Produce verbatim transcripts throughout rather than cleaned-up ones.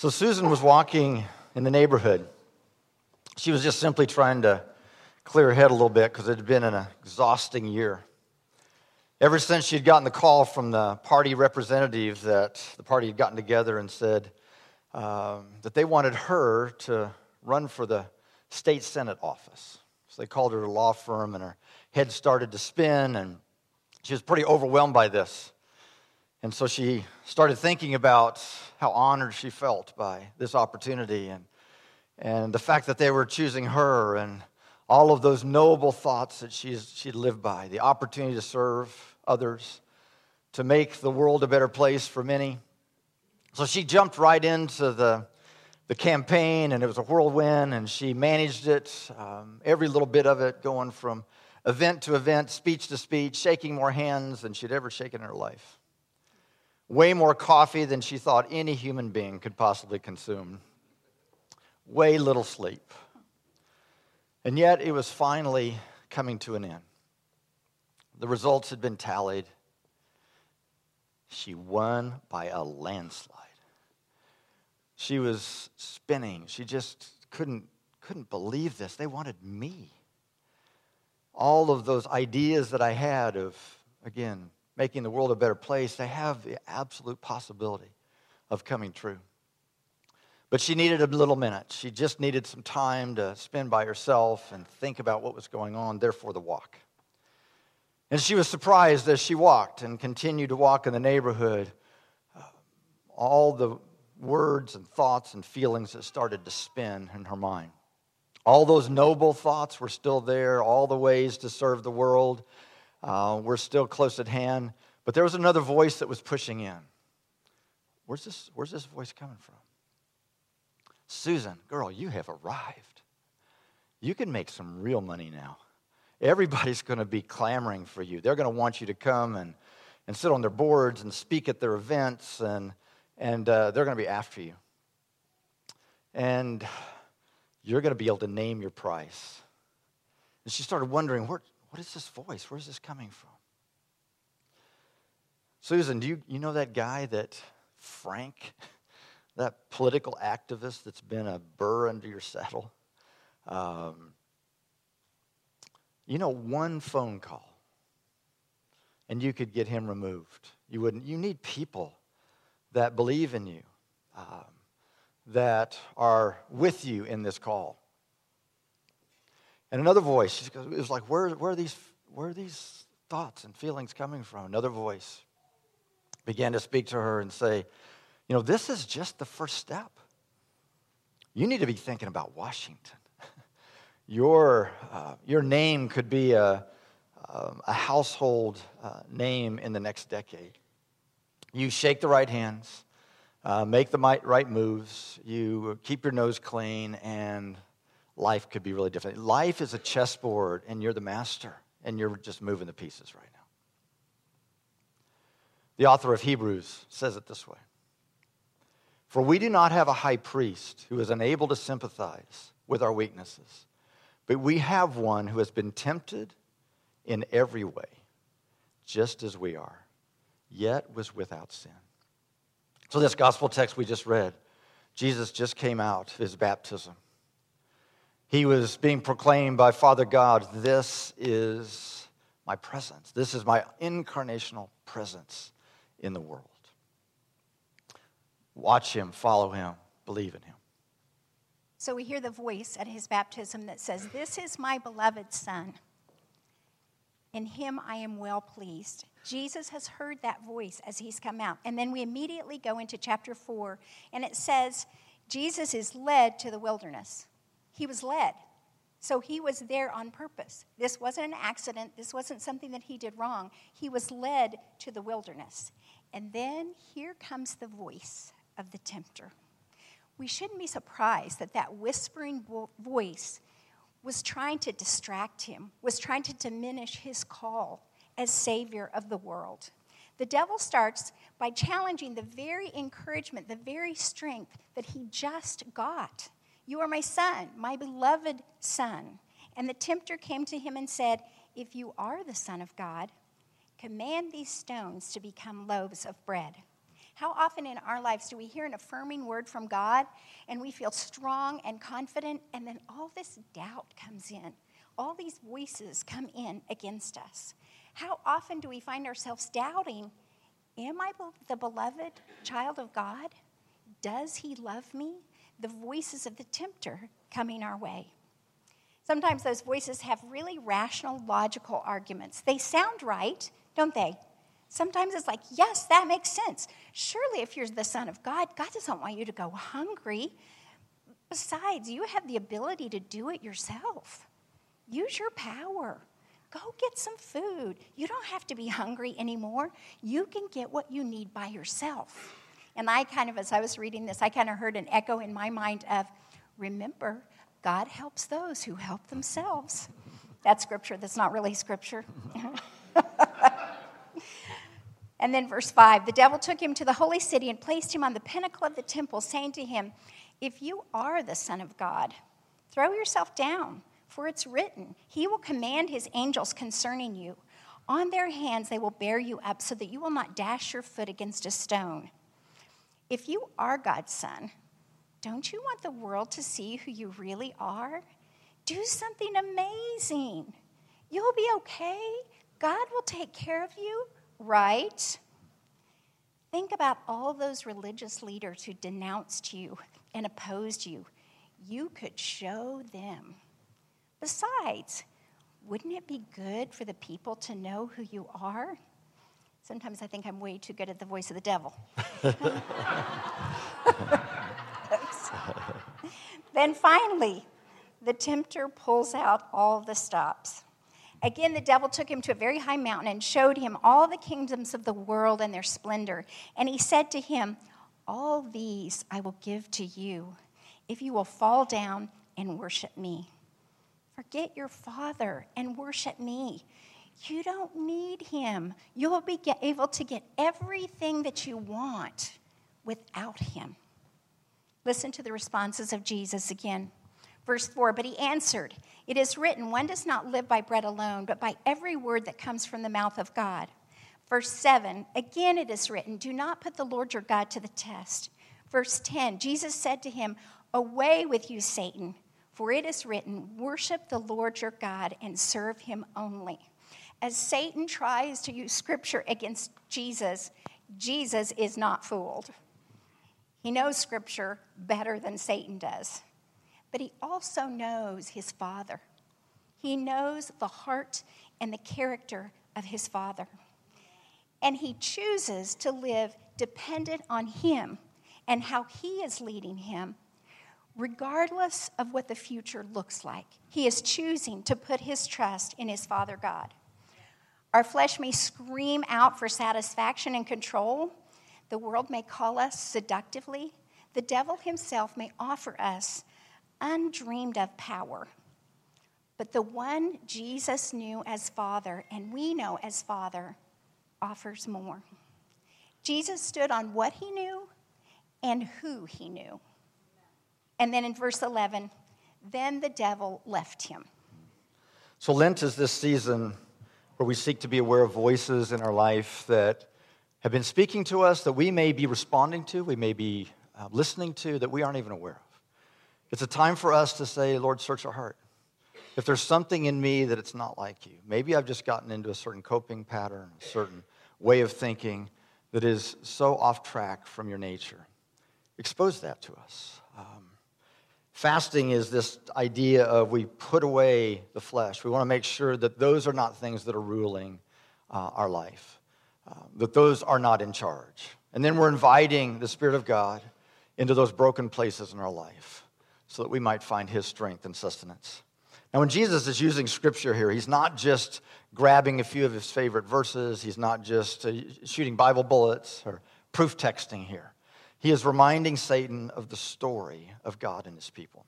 So Susan was walking in the neighborhood. She was just simply trying to clear her head a little bit because it had been an exhausting year. Ever since she'd gotten the call from the party representative that the party had gotten together and said um, that they wanted her to run for the state Senate office. So they called her to a law firm, and her head started to spin, and she was pretty overwhelmed by this. And so she started thinking about how honored she felt by this opportunity and and the fact that they were choosing her and all of those noble thoughts that she's, she'd lived by, the opportunity to serve others, to make the world a better place for many. So she jumped right into the, the campaign, and it was a whirlwind, and she managed it, um, every little bit of it, going from event to event, speech to speech, shaking more hands than she'd ever shaken in her life. Way more coffee than she thought any human being could possibly consume. Way little sleep. And yet it was finally coming to an end. The results had been tallied. She won by a landslide. She was spinning. She just couldn't, couldn't believe this. They wanted me. All of those ideas that I had of, again, making the world a better place, they have the absolute possibility of coming true. But she needed a little minute. She just needed some time to spend by herself and think about what was going on, therefore the walk. And she was surprised as she walked and continued to walk in the neighborhood, uh, all the words and thoughts and feelings that started to spin in her mind. All those noble thoughts were still there, all the ways to serve the world. Uh, we're still close at hand, but there was another voice that was pushing in. Where's this, where's this voice coming from? Susan, girl, you have arrived. You can make some real money now. Everybody's going to be clamoring for you. They're going to want you to come and, and sit on their boards and speak at their events, and, and uh, they're going to be after you. And you're going to be able to name your price. And she started wondering, where... what is this voice? Where's this coming from? Susan, do you, you know that guy, that Frank, that political activist that's been a burr under your saddle? Um, you know, one phone call, and you could get him removed. You wouldn't. You need people that believe in you, um, that are with you in this call. And another voice, it was like, where, where, are these, where are these thoughts and feelings coming from? Another voice began to speak to her and say, you know, this is just the first step. You need to be thinking about Washington. your, uh, your name could be a, um, a household uh, name in the next decade. You shake the right hands, uh, make the right moves, you keep your nose clean, and life could be really different. Life is a chessboard, and you're the master, and you're just moving the pieces right now. The author of Hebrews says it this way. For we do not have a high priest who is unable to sympathize with our weaknesses, but we have one who has been tempted in every way, just as we are, yet was without sin. So this gospel text we just read, Jesus just came out of his baptism. He was being proclaimed by Father God, this is my presence. This is my incarnational presence in the world. Watch him, follow him, believe in him. So we hear the voice at his baptism that says, this is my beloved son. In him I am well pleased. Jesus has heard that voice as he's come out. And then we immediately go into chapter four, and it says, Jesus is led to the wilderness. He was led, so he was there on purpose. This wasn't an accident. This wasn't something that he did wrong. He was led to the wilderness. And then here comes the voice of the tempter. We shouldn't be surprised that that whispering voice was trying to distract him, was trying to diminish his call as Savior of the world. The devil starts by challenging the very encouragement, the very strength that he just got. You are my son, my beloved son. And the tempter came to him and said, if you are the Son of God, command these stones to become loaves of bread. How often in our lives do we hear an affirming word from God, and we feel strong and confident, and then all this doubt comes in. All these voices come in against us. How often do we find ourselves doubting, am I the beloved child of God? Does he love me? The voices of the tempter coming our way. Sometimes those voices have really rational, logical arguments. They sound right, don't they? Sometimes it's like, yes, that makes sense. Surely if you're the Son of God, God doesn't want you to go hungry. Besides, you have the ability to do it yourself. Use your power. Go get some food. You don't have to be hungry anymore. You can get what you need by yourself. And I kind of, as I was reading this, I kind of heard an echo in my mind of, remember, God helps those who help themselves. That's scripture. That's not really scripture. And then verse five, the devil took him to the holy city and placed him on the pinnacle of the temple, saying to him, if you are the Son of God, throw yourself down, for it's written, he will command his angels concerning you. On their hands they will bear you up so that you will not dash your foot against a stone. If you are God's son, don't you want the world to see who you really are? Do something amazing. You'll be okay. God will take care of you, right? Think about all those religious leaders who denounced you and opposed you. You could show them. Besides, wouldn't it be good for the people to know who you are? Sometimes I think I'm way too good at the voice of the devil. Then finally, the tempter pulls out all the stops. Again, the devil took him to a very high mountain and showed him all the kingdoms of the world and their splendor. And he said to him, all these I will give to you if you will fall down and worship me. Forget your father and worship me. You don't need him. You'll be able to get everything that you want without him. Listen to the responses of Jesus again. Verse four, but he answered, it is written, one does not live by bread alone, but by every word that comes from the mouth of God. Verse seven, again it is written, do not put the Lord your God to the test. Verse ten, Jesus said to him, away with you, Satan, for it is written, worship the Lord your God and serve him only. As Satan tries to use Scripture against Jesus, Jesus is not fooled. He knows Scripture better than Satan does. But he also knows his Father. He knows the heart and the character of his Father. And he chooses to live dependent on him and how he is leading him, regardless of what the future looks like. He is choosing to put his trust in his Father God. Our flesh may scream out for satisfaction and control. The world may call us seductively. The devil himself may offer us undreamed of power. But the one Jesus knew as Father, and we know as Father, offers more. Jesus stood on what he knew and who he knew. And then in verse eleven, then the devil left him. So Lent is this season where we seek to be aware of voices in our life that have been speaking to us, that we may be responding to, we may be uh, listening to, that we aren't even aware of. It's a time for us to say, Lord, search our heart. If there's something in me that it's not like you, maybe I've just gotten into a certain coping pattern, a certain way of thinking that is so off track from your nature. Expose that to us. Um, Fasting is this idea of we put away the flesh. We want to make sure that those are not things that are ruling uh, our life, uh, that those are not in charge. And then we're inviting the Spirit of God into those broken places in our life so that we might find his strength and sustenance. Now, when Jesus is using Scripture here, he's not just grabbing a few of his favorite verses. He's not just uh, shooting Bible bullets or proof texting here. He is reminding Satan of the story of God and his people.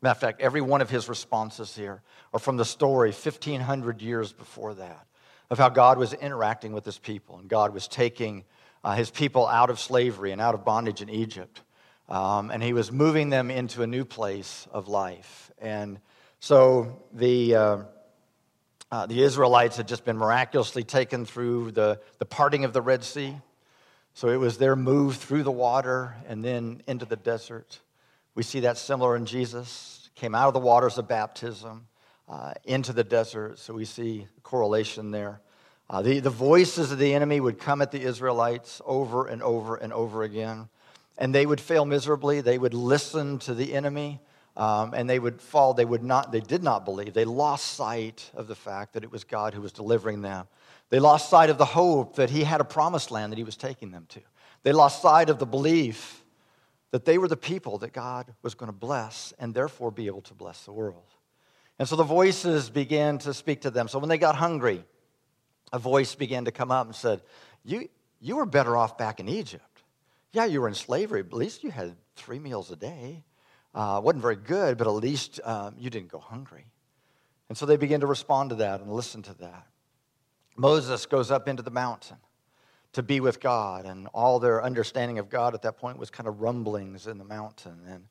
Matter of fact, every one of his responses here are from the story fifteen hundred years before that of how God was interacting with his people, and God was taking uh, his people out of slavery and out of bondage in Egypt, um, and he was moving them into a new place of life. And so the uh, uh, the Israelites had just been miraculously taken through the, the parting of the Red Sea. So it was their move through the water and then into the desert. We see that similar in Jesus, came out of the waters of baptism uh, into the desert. So we see correlation there. Uh, the, the voices of the enemy would come at the Israelites over and over and over again, and they would fail miserably. They would listen to the enemy, um, and they would fall. They would not. They did not believe. They lost sight of the fact that it was God who was delivering them. They lost sight of the hope that he had a promised land that he was taking them to. They lost sight of the belief that they were the people that God was going to bless and therefore be able to bless the world. And so the voices began to speak to them. So when they got hungry, a voice began to come up and said, you you were better off back in Egypt. Yeah, you were in slavery, but at least you had three meals a day. Uh, wasn't very good, but at least um, you didn't go hungry. And so they began to respond to that and listen to that. Moses goes up into the mountain to be with God, and all their understanding of God at that point was kind of rumblings in the mountain. And,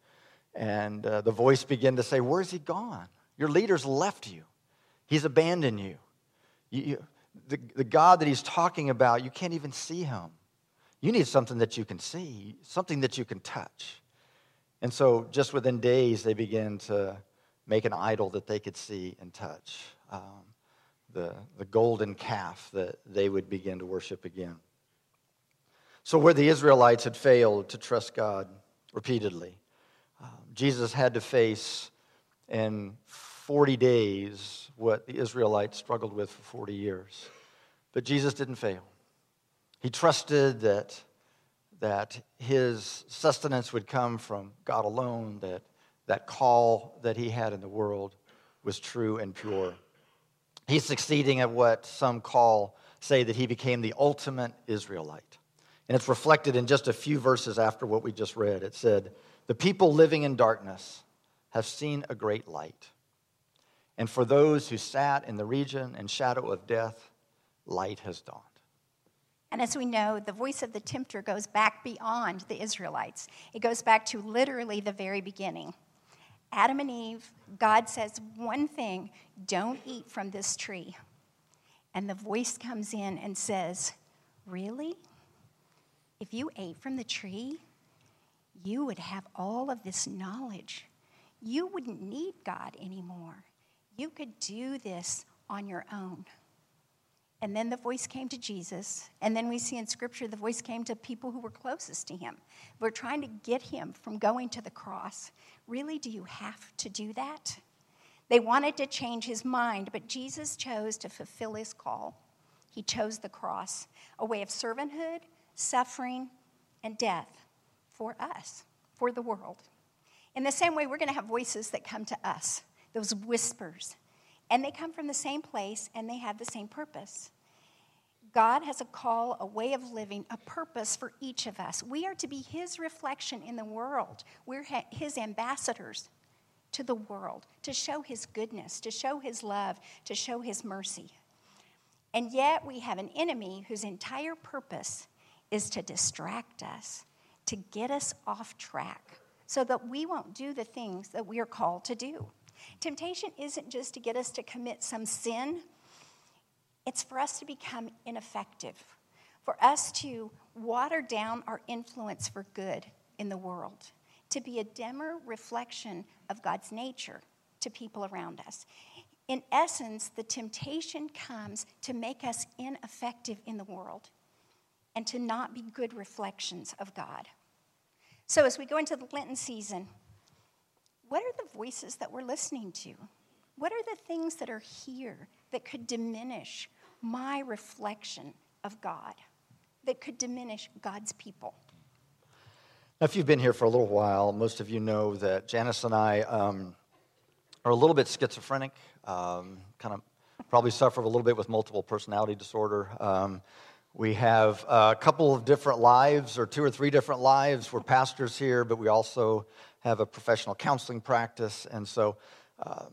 and uh, the voice began to say, where's he gone? Your leader's left you. He's abandoned you. you, you The, the God that he's talking about, you can't even see him. You need something that you can see, something that you can touch. And so just within days, they began to make an idol that they could see and touch, um, the, the golden calf that they would begin to worship again. So where the Israelites had failed to trust God repeatedly, um, Jesus had to face and forty days, what the Israelites struggled with for forty years. But Jesus didn't fail. He trusted that, that his sustenance would come from God alone, that that call that he had in the world was true and pure. He's succeeding at what some call, say that he became the ultimate Israelite. And it's reflected in just a few verses after what we just read. It said, the people living in darkness have seen a great light. And for those who sat in the region and shadow of death, light has dawned. And as we know, the voice of the tempter goes back beyond the Israelites. It goes back to literally the very beginning. Adam and Eve, God says one thing, don't eat from this tree. And the voice comes in and says, really? If you ate from the tree, you would have all of this knowledge. You wouldn't need God anymore. You could do this on your own. And then the voice came to Jesus. And then we see in Scripture the voice came to people who were closest to him. We're trying to get him from going to the cross. Really, do you have to do that? They wanted to change his mind, but Jesus chose to fulfill his call. He chose the cross, a way of servanthood, suffering, and death for us, for the world. In the same way, we're going to have voices that come to us. Those whispers. And they come from the same place, and they have the same purpose. God has a call, a way of living, a purpose for each of us. We are to be his reflection in the world. We're his ambassadors to the world, to show his goodness, to show his love, to show his mercy. And yet we have an enemy whose entire purpose is to distract us, to get us off track, so that we won't do the things that we are called to do. Temptation isn't just to get us to commit some sin. It's for us to become ineffective, for us to water down our influence for good in the world, to be a dimmer reflection of God's nature to people around us. In essence, the temptation comes to make us ineffective in the world and to not be good reflections of God. So as we go into the Lenten season, what are the voices that we're listening to? What are the things that are here that could diminish my reflection of God, that could diminish God's people? Now, if you've been here for a little while, most of you know that Janice and I um, are a little bit schizophrenic, um, kind of probably suffer a little bit with multiple personality disorder. Um, we have a couple of different lives, or two or three different lives. We're pastors here, but we also have a professional counseling practice. And so um,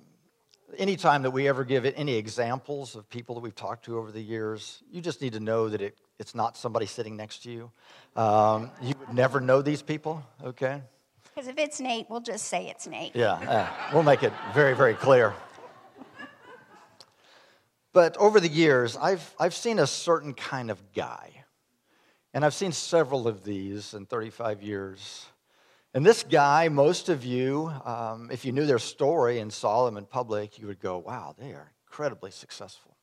anytime that we ever give it any examples of people that we've talked to over the years, you just need to know that it, it's not somebody sitting next to you. Um, you would never know these people, okay? Because if it's Nate, we'll just say it's Nate. Yeah, uh, we'll make it very, very clear. But over the years, I've I've seen a certain kind of guy. And I've seen several of these in thirty-five years. And this guy, most of you, um, if you knew their story and saw them in public, you would go, wow, they are incredibly successful.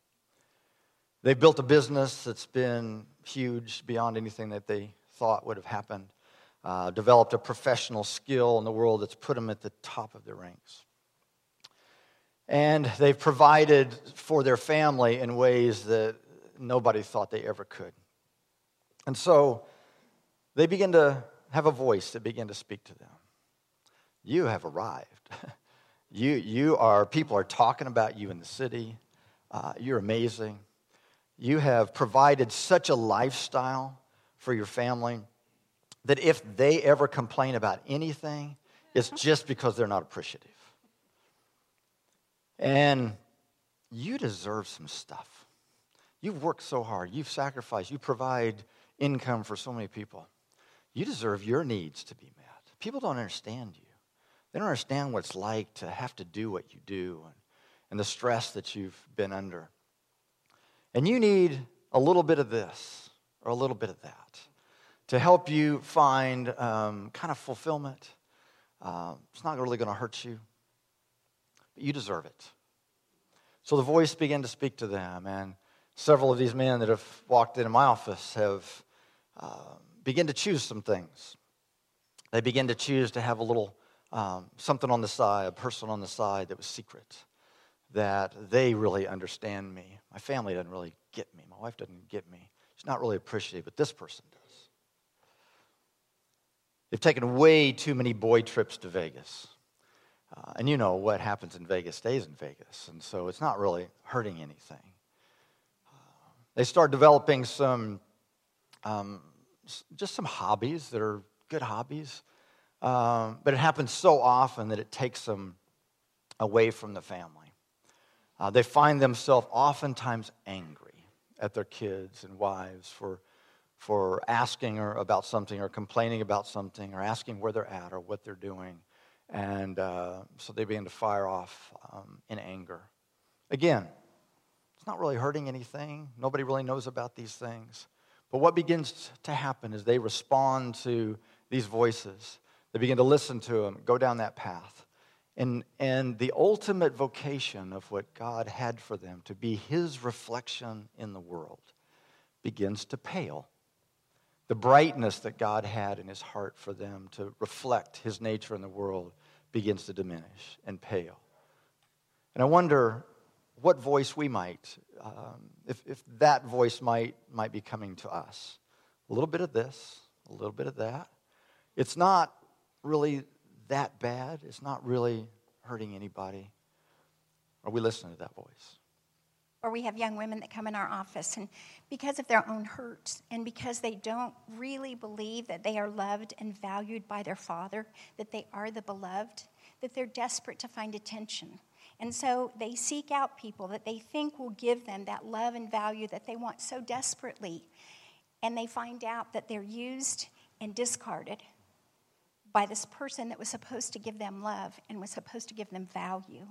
They've built a business that's been huge beyond anything that they thought would have happened, uh, developed a professional skill in the world that's put them at the top of their ranks. And they've provided for their family in ways that nobody thought they ever could. And so they begin to have a voice that begin to speak to them. You have arrived. you you are, people are talking about you in the city. Uh, you're amazing. You have provided such a lifestyle for your family that if they ever complain about anything, it's just because they're not appreciative. And you deserve some stuff. You've worked so hard. You've sacrificed. You provide income for so many people. You deserve your needs to be met. People don't understand you. They don't understand what it's like to have to do what you do and, and the stress that you've been under. And you need a little bit of this or a little bit of that to help you find um, kind of fulfillment. Uh, it's not really going to hurt you, but you deserve it. So the voice began to speak to them, and several of these men that have walked into my office have uh, begun to choose some things. They begin to choose to have a little um, something on the side, a person on the side that was secret, that they really understand me. My family doesn't really get me. My wife doesn't get me. She's not really appreciative, but this person does. They've taken way too many boy trips to Vegas. Uh, and you know what happens in Vegas stays in Vegas, and so it's not really hurting anything. They start developing some, um, just some hobbies that are good hobbies. Um, but it happens so often that it takes them away from the family. Uh, they find themselves oftentimes angry at their kids and wives for, for asking or about something or complaining about something or asking where they're at or what they're doing. And uh, so they begin to fire off um, in anger. Again, it's not really hurting anything. Nobody really knows about these things. But what begins to happen is they respond to these voices. They begin to listen to them, go down that path. And, and the ultimate vocation of what God had for them to be his reflection in the world begins to pale. The brightness that God had in his heart for them to reflect his nature in the world begins to diminish and pale. And I wonder what voice we might, um, if, if that voice might might be coming to us. A little bit of this, a little bit of that. It's not really that bad. It's not really hurting anybody. Are we listening to that voice? Or we have young women that come in our office, and because of their own hurts and because they don't really believe that they are loved and valued by their father, that they are the beloved, that they're desperate to find attention. And so they seek out people that they think will give them that love and value that they want so desperately. And they find out that they're used and discarded by this person that was supposed to give them love and was supposed to give them value.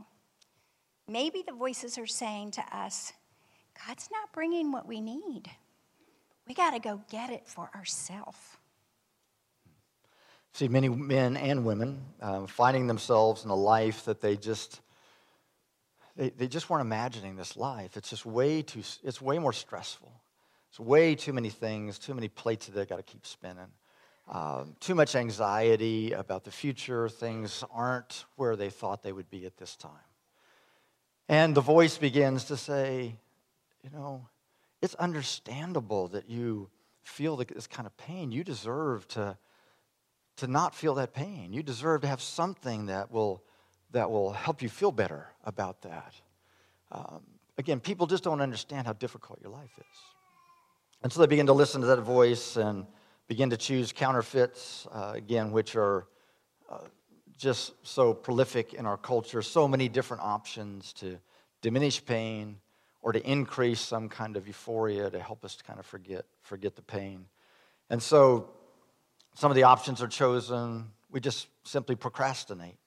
Maybe the voices are saying to us, God's not bringing what we need. We got to go get it for ourselves. See, many men and women uh, finding themselves in a life that they just... They they just weren't imagining this life. It's just way too, it's way more stressful. It's way too many things, too many plates that they got to keep spinning. Um, too much anxiety about the future. Things aren't where they thought they would be at this time. And the voice begins to say, you know, it's understandable that you feel this kind of pain. You deserve to, to not feel that pain. You deserve to have something that will... that will help you feel better about that. Um, again, people just don't understand how difficult your life is. And so they begin to listen to that voice and begin to choose counterfeits, uh, again, which are uh, just so prolific in our culture, so many different options to diminish pain or to increase some kind of euphoria to help us to kind of forget, forget the pain. And so some of the options are chosen. We just simply procrastinate.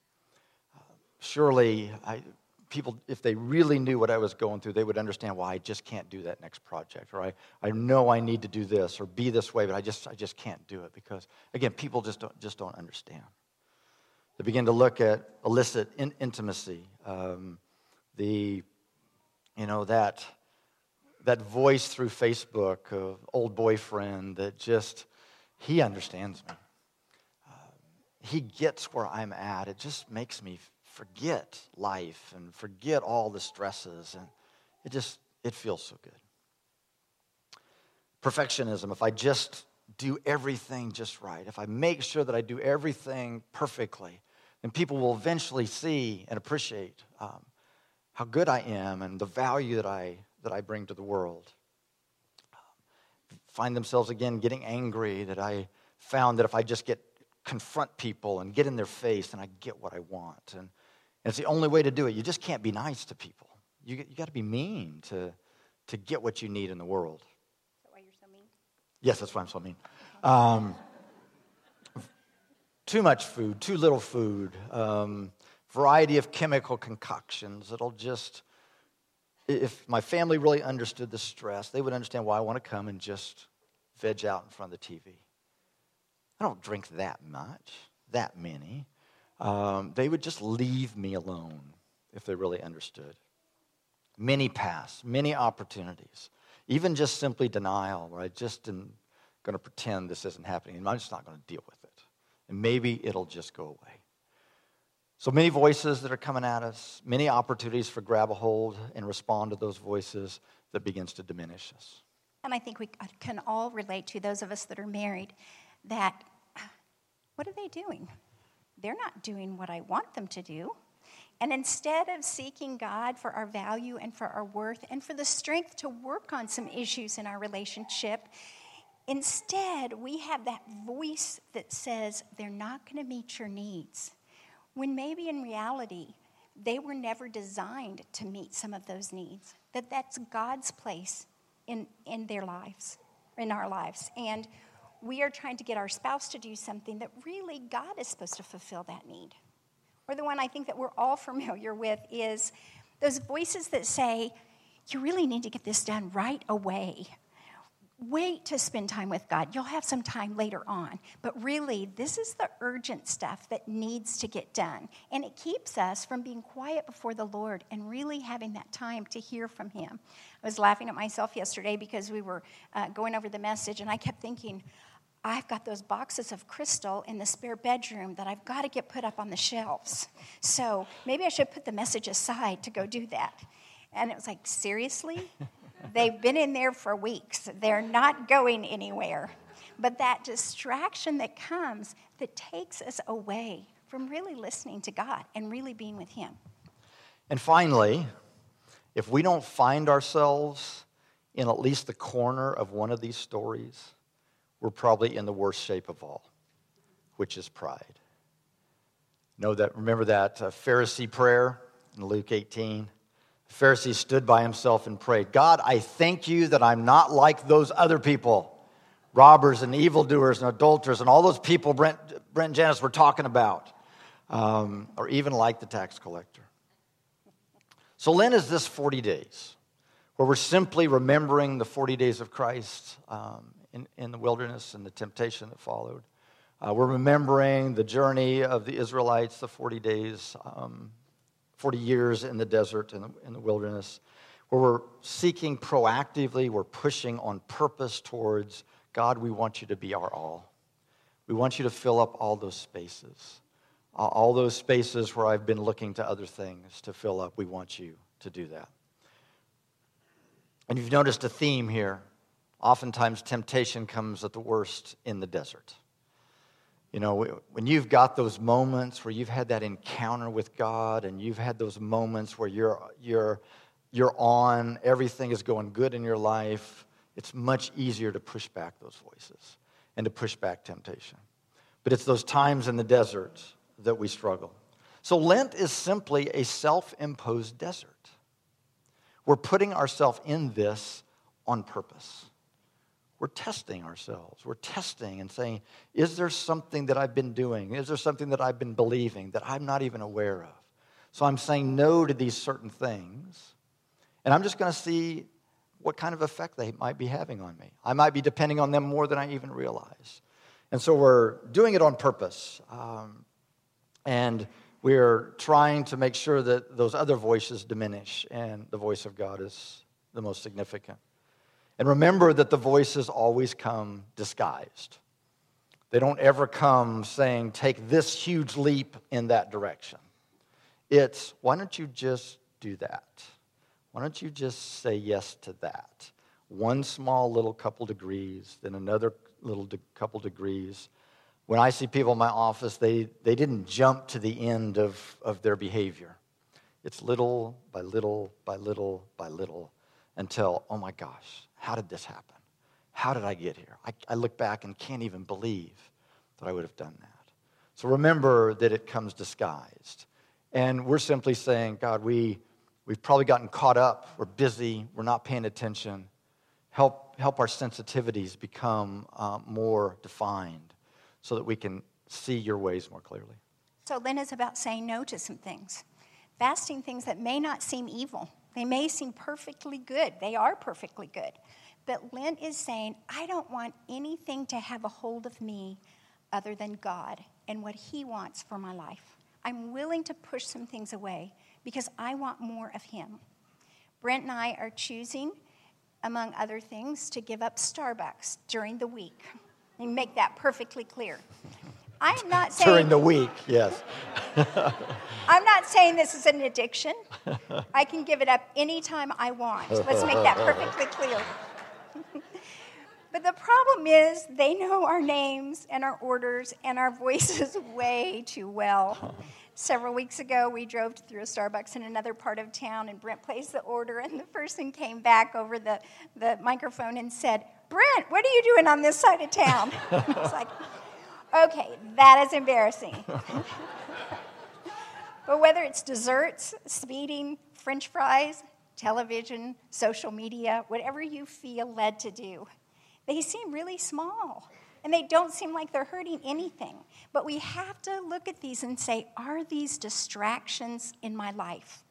Surely, I, people, if they really knew what I was going through, they would understand why I just can't do that next project, or I, I know I need to do this or be this way, but I just I just can't do it because, again, people just don't just don't understand. They begin to look at illicit in, intimacy, um, the, you know, that that voice through Facebook of old boyfriend that just, he understands me. Uh, he gets where I'm at. It just makes me forget life and forget all the stresses, and it just, it feels so good. Perfectionism, if I just do everything just right, if I make sure that I do everything perfectly, then people will eventually see and appreciate um, how good I am and the value that I that I bring to the world. Um, find themselves, again, getting angry that I found that if I just get confront people and get in their face, then I get what I want. And, and it's the only way to do it. You just can't be nice to people. You you got to be mean to, to get what you need in the world. Yes, that's why I'm so mean. Um, too much food, too little food, um, variety of chemical concoctions. It'll just, if my family really understood the stress, they would understand why I want to come and just veg out in front of the T V. I don't drink that much, that many. Um, they would just leave me alone if they really understood. Many paths, many opportunities. Even just simply denial, where I just am going to pretend this isn't happening, and I'm just not going to deal with it. And maybe it'll just go away. So many voices that are coming at us, many opportunities for grab a hold and respond to those voices that begins to diminish us. And I think we can all relate to those of us that are married that, what are they doing? They're not doing what I want them to do. And instead of seeking God for our value and for our worth and for the strength to work on some issues in our relationship, instead we have that voice that says they're not going to meet your needs, when maybe in reality they were never designed to meet some of those needs, that that's God's place in, in their lives, in our lives. And we are trying to get our spouse to do something that really God is supposed to fulfill that need. Or the one I think that we're all familiar with is those voices that say, you really need to get this done right away. Wait to spend time with God. You'll have some time later on. But really, this is the urgent stuff that needs to get done. And it keeps us from being quiet before the Lord and really having that time to hear from Him. I was laughing at myself yesterday because we were uh, going over the message, and I kept thinking, I've got those boxes of crystal in the spare bedroom that I've got to get put up on the shelves. So maybe I should put the message aside to go do that. And it was like, seriously? They've been in there for weeks. They're not going anywhere. But that distraction that comes, that takes us away from really listening to God and really being with Him. And finally, if we don't find ourselves in at least the corner of one of these stories, we're probably in the worst shape of all, which is pride. Know that, remember that uh, Pharisee prayer in Luke eighteen? The Pharisee stood by himself and prayed, God, I thank you that I'm not like those other people, robbers and evildoers and adulterers and all those people Brent, Brent and Janice were talking about, um, or even like the tax collector. So Lent is this forty days, where we're simply remembering the forty days of Christ, um, In, in the wilderness and the temptation that followed. Uh, we're remembering the journey of the Israelites, the forty days, um, forty years in the desert and in, in the wilderness, where we're seeking proactively, we're pushing on purpose towards, God, we want you to be our all. We want you to fill up all those spaces, uh, all those spaces where I've been looking to other things to fill up. We want you to do that. And you've noticed a theme here. Oftentimes, temptation comes at the worst in the desert. You know, when you've got those moments where you've had that encounter with God, and you've had those moments where you're you're you're on, everything is going good in your life, it's much easier to push back those voices and to push back temptation. But it's those times in the desert that we struggle. So Lent is simply a self-imposed desert. We're putting ourselves in this on purpose. We're testing ourselves. We're testing and saying, is there something that I've been doing? Is there something that I've been believing that I'm not even aware of? So I'm saying no to these certain things, and I'm just going to see what kind of effect they might be having on me. I might be depending on them more than I even realize. And so we're doing it on purpose, um, and we're trying to make sure that those other voices diminish, and the voice of God is the most significant. And remember that the voices always come disguised. They don't ever come saying, take this huge leap in that direction. It's, why don't you just do that? Why don't you just say yes to that? One small little couple degrees, then another little de- couple degrees. When I see people in my office, they, they didn't jump to the end of, of their behavior. It's little by little by little by little until, oh my gosh, how did this happen? How did I get here? I, I look back and can't even believe that I would have done that. So remember that it comes disguised. And we're simply saying, God, we, we've probably gotten caught up. We're busy. We're not paying attention. Help, help our sensitivities become uh, more defined so that we can see your ways more clearly. So Lynn is about saying no to some things. Fasting things that may not seem evil. They may seem perfectly good. They are perfectly good. But Lynn is saying, I don't want anything to have a hold of me other than God and what he wants for my life. I'm willing to push some things away because I want more of him. Brent and I are choosing, among other things, to give up Starbucks during the week. And make that perfectly clear. I'm not saying... During the week, yes. I'm not saying this is an addiction. I can give it up anytime I want. Let's make that perfectly clear. But the problem is they know our names and our orders and our voices way too well. Several weeks ago, we drove through a Starbucks in another part of town, and Brent placed the order, and the person came back over the, the microphone and said, Brent, what are you doing on this side of town? I was like, okay, that is embarrassing. But whether it's desserts, speeding, French fries, television, social media, whatever you feel led to do, they seem really small, and they don't seem like they're hurting anything. But we have to look at these and say, are these distractions in my life?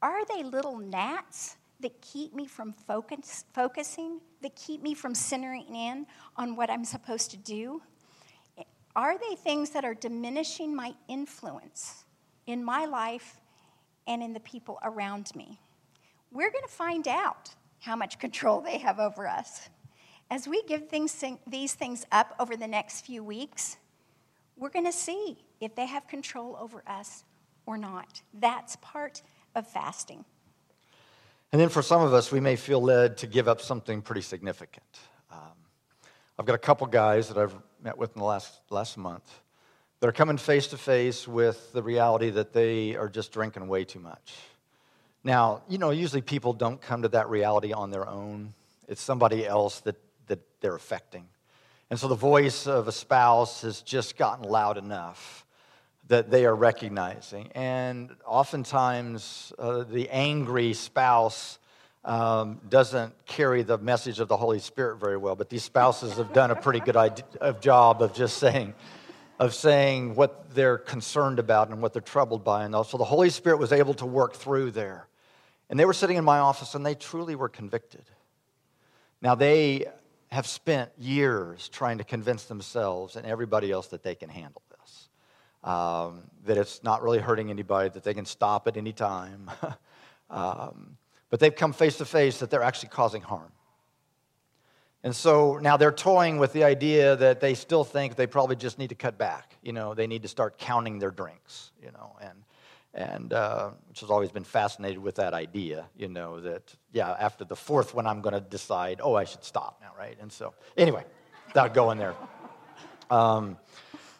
Are they little gnats that keep me from focus, focusing, that keep me from centering in on what I'm supposed to do? Are they things that are diminishing my influence in my life and in the people around me? We're going to find out how much control they have over us. As we give things, these things up over the next few weeks, we're going to see if they have control over us or not. That's part of fasting. And then for some of us, we may feel led to give up something pretty significant. Um, I've got a couple guys that I've met with in the last last month that are coming face-to-face with the reality that they are just drinking way too much. Now, you know, usually people don't come to that reality on their own. It's somebody else that that they're affecting. And so the voice of a spouse has just gotten loud enough that they are recognizing. And oftentimes, uh, the angry spouse um, doesn't carry the message of the Holy Spirit very well, but these spouses have done a pretty good idea, of job of just saying, of saying what they're concerned about and what they're troubled by. And also the Holy Spirit was able to work through there. And they were sitting in my office, and they truly were convicted. Now, they have spent years trying to convince themselves and everybody else that they can handle this, um, that it's not really hurting anybody, that they can stop at any time. um, but they've come face-to-face that they're actually causing harm. And so now they're toying with the idea that they still think they probably just need to cut back. You know, they need to start counting their drinks, you know, and... And uh, which has always been fascinated with that idea, you know, that, yeah, after the fourth one, I'm going to decide, oh, I should stop now, right? And so, anyway, without going there. Um,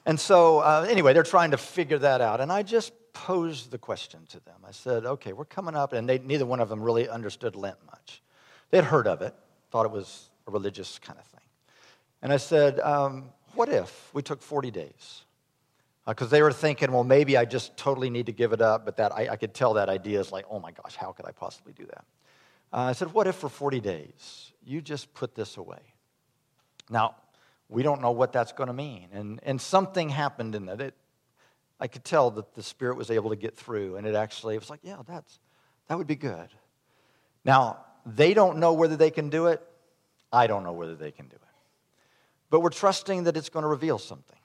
and so, uh, anyway, they're trying to figure that out. And I just posed the question to them. I said, okay, we're coming up. And they, neither one of them really understood Lent much. They'd heard of it, thought it was a religious kind of thing. And I said, um, what if we took forty days? Because they were thinking, well, maybe I just totally need to give it up, but that I, I could tell that idea is like, oh my gosh, how could I possibly do that? Uh, I said, what if for forty days you just put this away? Now, we don't know what that's going to mean, and and something happened in that. It, I could tell that the Spirit was able to get through, and it actually, it was like, yeah, that's that would be good. Now, they don't know whether they can do it. I don't know whether they can do it. But we're trusting that it's going to reveal something,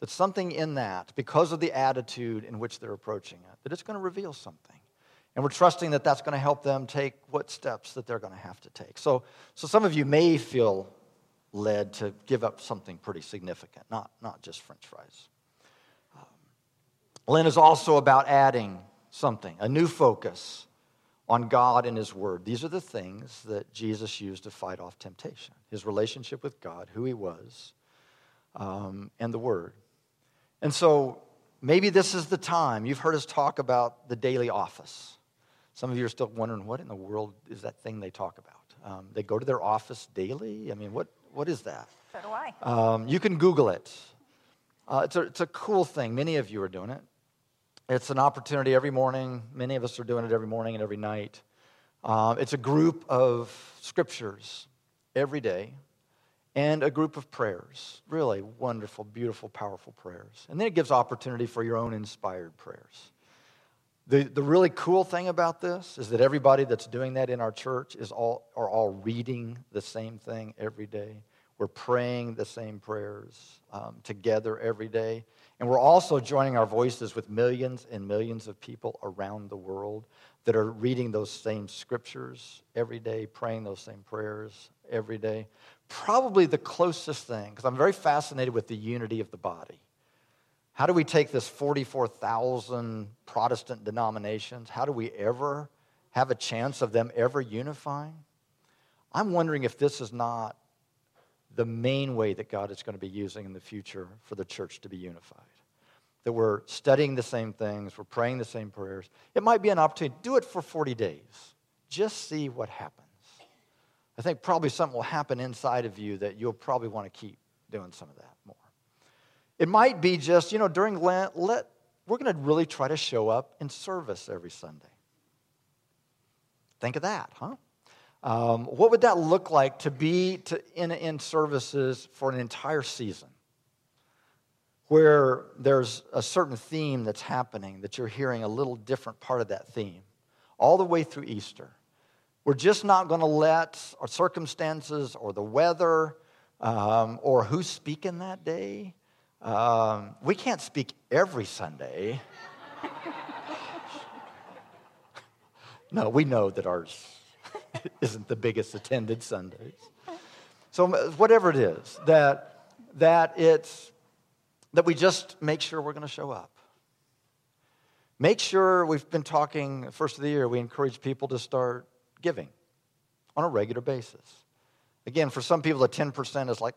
that something in that, because of the attitude in which they're approaching it, that it's going to reveal something. And we're trusting that that's going to help them take what steps that they're going to have to take. So, so some of you may feel led to give up something pretty significant, not, not just French fries. Um, Lent is also about adding something, a new focus on God and His Word. These are the things that Jesus used to fight off temptation, His relationship with God, who He was, um, and the Word. And so maybe this is the time. You've heard us talk about the daily office. Some of you are still wondering, what in the world is that thing they talk about? Um, they go to their office daily? I mean, what what is that? So do I. Um, you can Google it. Uh, it's, a, it's a cool thing. Many of you are doing it. It's an opportunity every morning. Many of us are doing it every morning and every night. Um, it's a group of scriptures every day and a group of prayers, really wonderful, beautiful, powerful prayers. And then it gives opportunity for your own inspired prayers. The the really cool thing about this is that everybody that's doing that in our church is all are all reading the same thing every day. We're praying the same prayers um, together every day. And we're also joining our voices with millions and millions of people around the world that are reading those same scriptures every day, praying those same prayers every day. Probably the closest thing, because I'm very fascinated with the unity of the body. How do we take this forty-four thousand Protestant denominations? How do we ever have a chance of them ever unifying? I'm wondering if this is not the main way that God is going to be using in the future for the church to be unified. That we're studying the same things, we're praying the same prayers. It might be an opportunity. Do it for forty days. Just see what happens. I think probably something will happen inside of you that you'll probably want to keep doing some of that more. It might be just, you know, during Lent, let we're going to really try to show up in service every Sunday. Think of that, huh? Um, what would that look like to be to, in, in services for an entire season where there's a certain theme that's happening that you're hearing a little different part of that theme all the way through Easter? We're just not going to let our circumstances or the weather um, or who's speaking that day. Um, we can't speak every Sunday. No, we know that ours isn't the biggest attended Sundays. So whatever it is, that that it's that we just make sure we're going to show up. Make sure we've been talking first of the year. We encourage people to start giving on a regular basis. Again, for some people, a ten percent is like,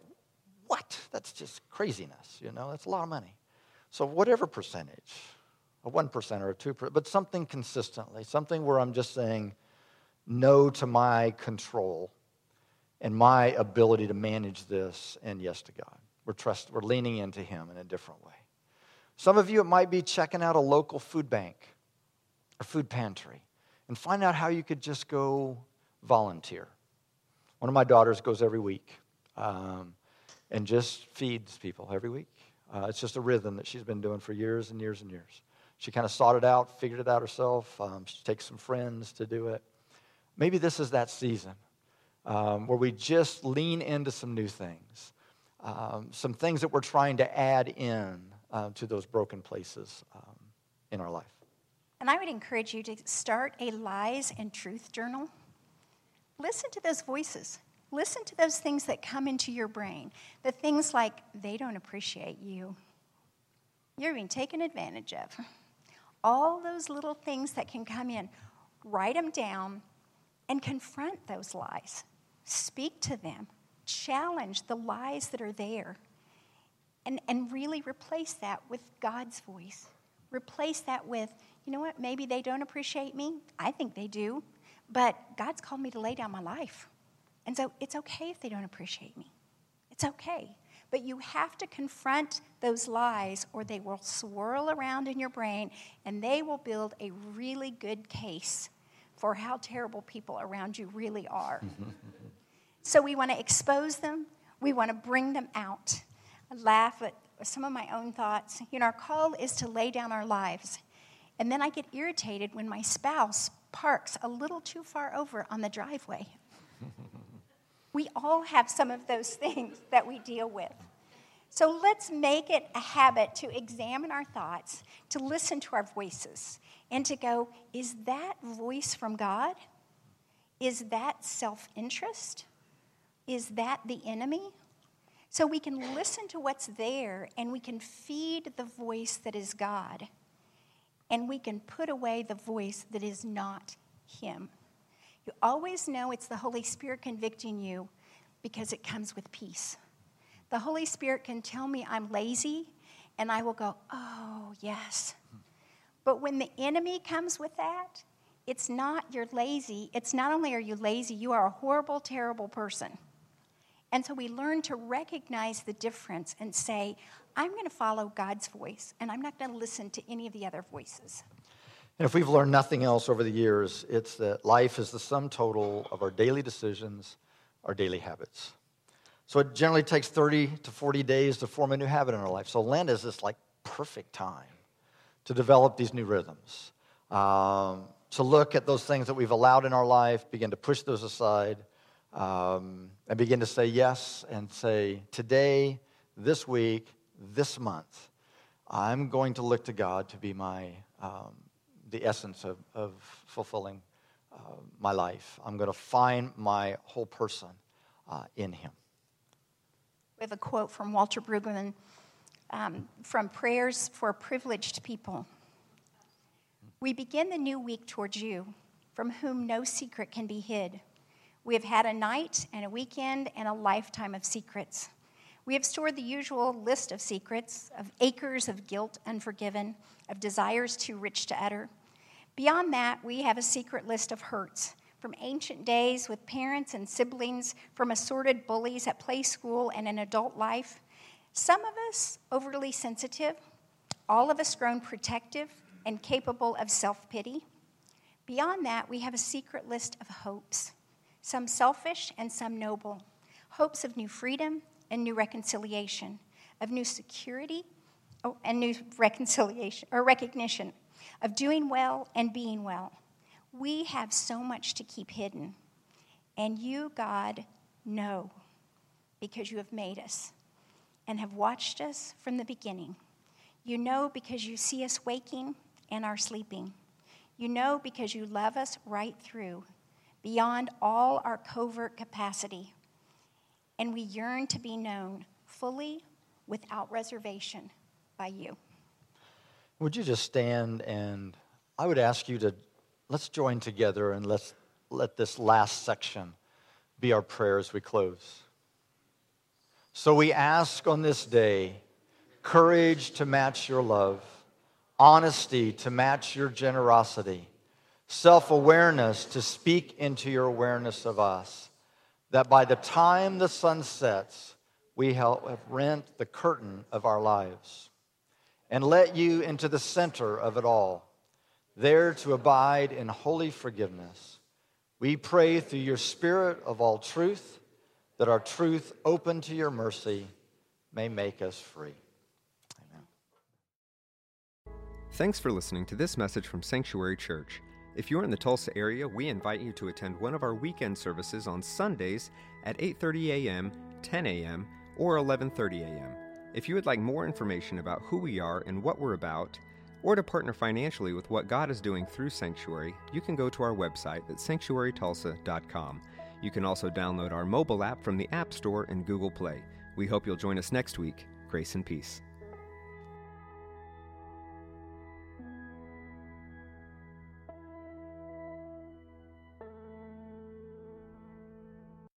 what? That's just craziness. You know, that's a lot of money. So whatever percentage, a one percent or a two percent, but something consistently, something where I'm just saying no to my control and my ability to manage this, and yes to God. We're trust. We're leaning into Him in a different way. Some of you, it might be checking out a local food bank or food pantry and find out how you could just go volunteer. One of my daughters goes every week um, and just feeds people every week. Uh, it's just a rhythm that she's been doing for years and years and years. She kind of sought it out, figured it out herself. Um, she takes some friends to do it. Maybe this is that season um, where we just lean into some new things, um, some things that we're trying to add in uh, to those broken places um, in our life. And I would encourage you to start a lies and truth journal. Listen to those voices. Listen to those things that come into your brain, the things like, they don't appreciate you, you're being taken advantage of. All those little things that can come in, write them down, and confront those lies. Speak to them. Challenge the lies that are there. And, and really replace that with God's voice. Replace that with, you know what, maybe they don't appreciate me. I think they do. But God's called me to lay down my life. And so it's okay if they don't appreciate me. It's okay. But you have to confront those lies or they will swirl around in your brain and they will build a really good case for how terrible people around you really are. So we want to expose them. We want to bring them out. I laugh at with some of my own thoughts. You know, our call is to lay down our lives. And then I get irritated when my spouse parks a little too far over on the driveway. We all have some of those things that we deal with. So let's make it a habit to examine our thoughts, to listen to our voices, and to go, is that voice from God? Is that self-interest? Is that the enemy? So we can listen to what's there, and we can feed the voice that is God, and we can put away the voice that is not him. You always know it's the Holy Spirit convicting you because it comes with peace. The Holy Spirit can tell me I'm lazy, and I will go, oh, yes. But when the enemy comes with that, it's not you're lazy. It's not only are you lazy, you are a horrible, terrible person. And so we learn to recognize the difference and say, I'm going to follow God's voice, and I'm not going to listen to any of the other voices. And if we've learned nothing else over the years, it's that life is the sum total of our daily decisions, our daily habits. So it generally takes thirty to forty days to form a new habit in our life. So Lent is this like perfect time to develop these new rhythms, um, to look at those things that we've allowed in our life, begin to push those aside, um, and begin to say yes and say, today, this week, this month, I'm going to look to God to be my um, the essence of, of fulfilling uh, my life. I'm going to find my whole person uh, in him. We have a quote from Walter Brueggemann um, from Prayers for Privileged People. We begin the new week towards you, from whom no secret can be hid. We have had a night and a weekend and a lifetime of secrets. We have stored the usual list of secrets, of acres of guilt unforgiven, of desires too rich to utter. Beyond that, we have a secret list of hurts, from ancient days with parents and siblings, from assorted bullies at play school and in adult life. Some of us overly sensitive, all of us grown protective and capable of self-pity. Beyond that, we have a secret list of hopes, some selfish and some noble, hopes of new freedom and new reconciliation, of new security oh, and new reconciliation or recognition, of doing well and being well. We have so much to keep hidden, and you, God, know, because you have made us and have watched us from the beginning. You know because you see us waking and our sleeping. You know because you love us right through, beyond all our covert capacity. And we yearn to be known fully, without reservation, by you. Would you just stand, and I would ask you to let's join together and let's let this last section be our prayer as we close. So we ask on this day, courage to match your love, honesty to match your generosity, self-awareness to speak into your awareness of us, that by the time the sun sets, we have rent the curtain of our lives, and let you into the center of it all, there to abide in holy forgiveness. We pray through your Spirit of all truth, that our truth open to your mercy may make us free. Amen. Thanks for listening to this message from Sanctuary Church. If you're in the Tulsa area, we invite you to attend one of our weekend services on Sundays at eight thirty a.m., ten a.m., or eleven thirty a.m. If you would like more information about who we are and what we're about, or to partner financially with what God is doing through Sanctuary, you can go to our website at sanctuary tulsa dot com. You can also download our mobile app from the App Store and Google Play. We hope you'll join us next week. Grace and peace.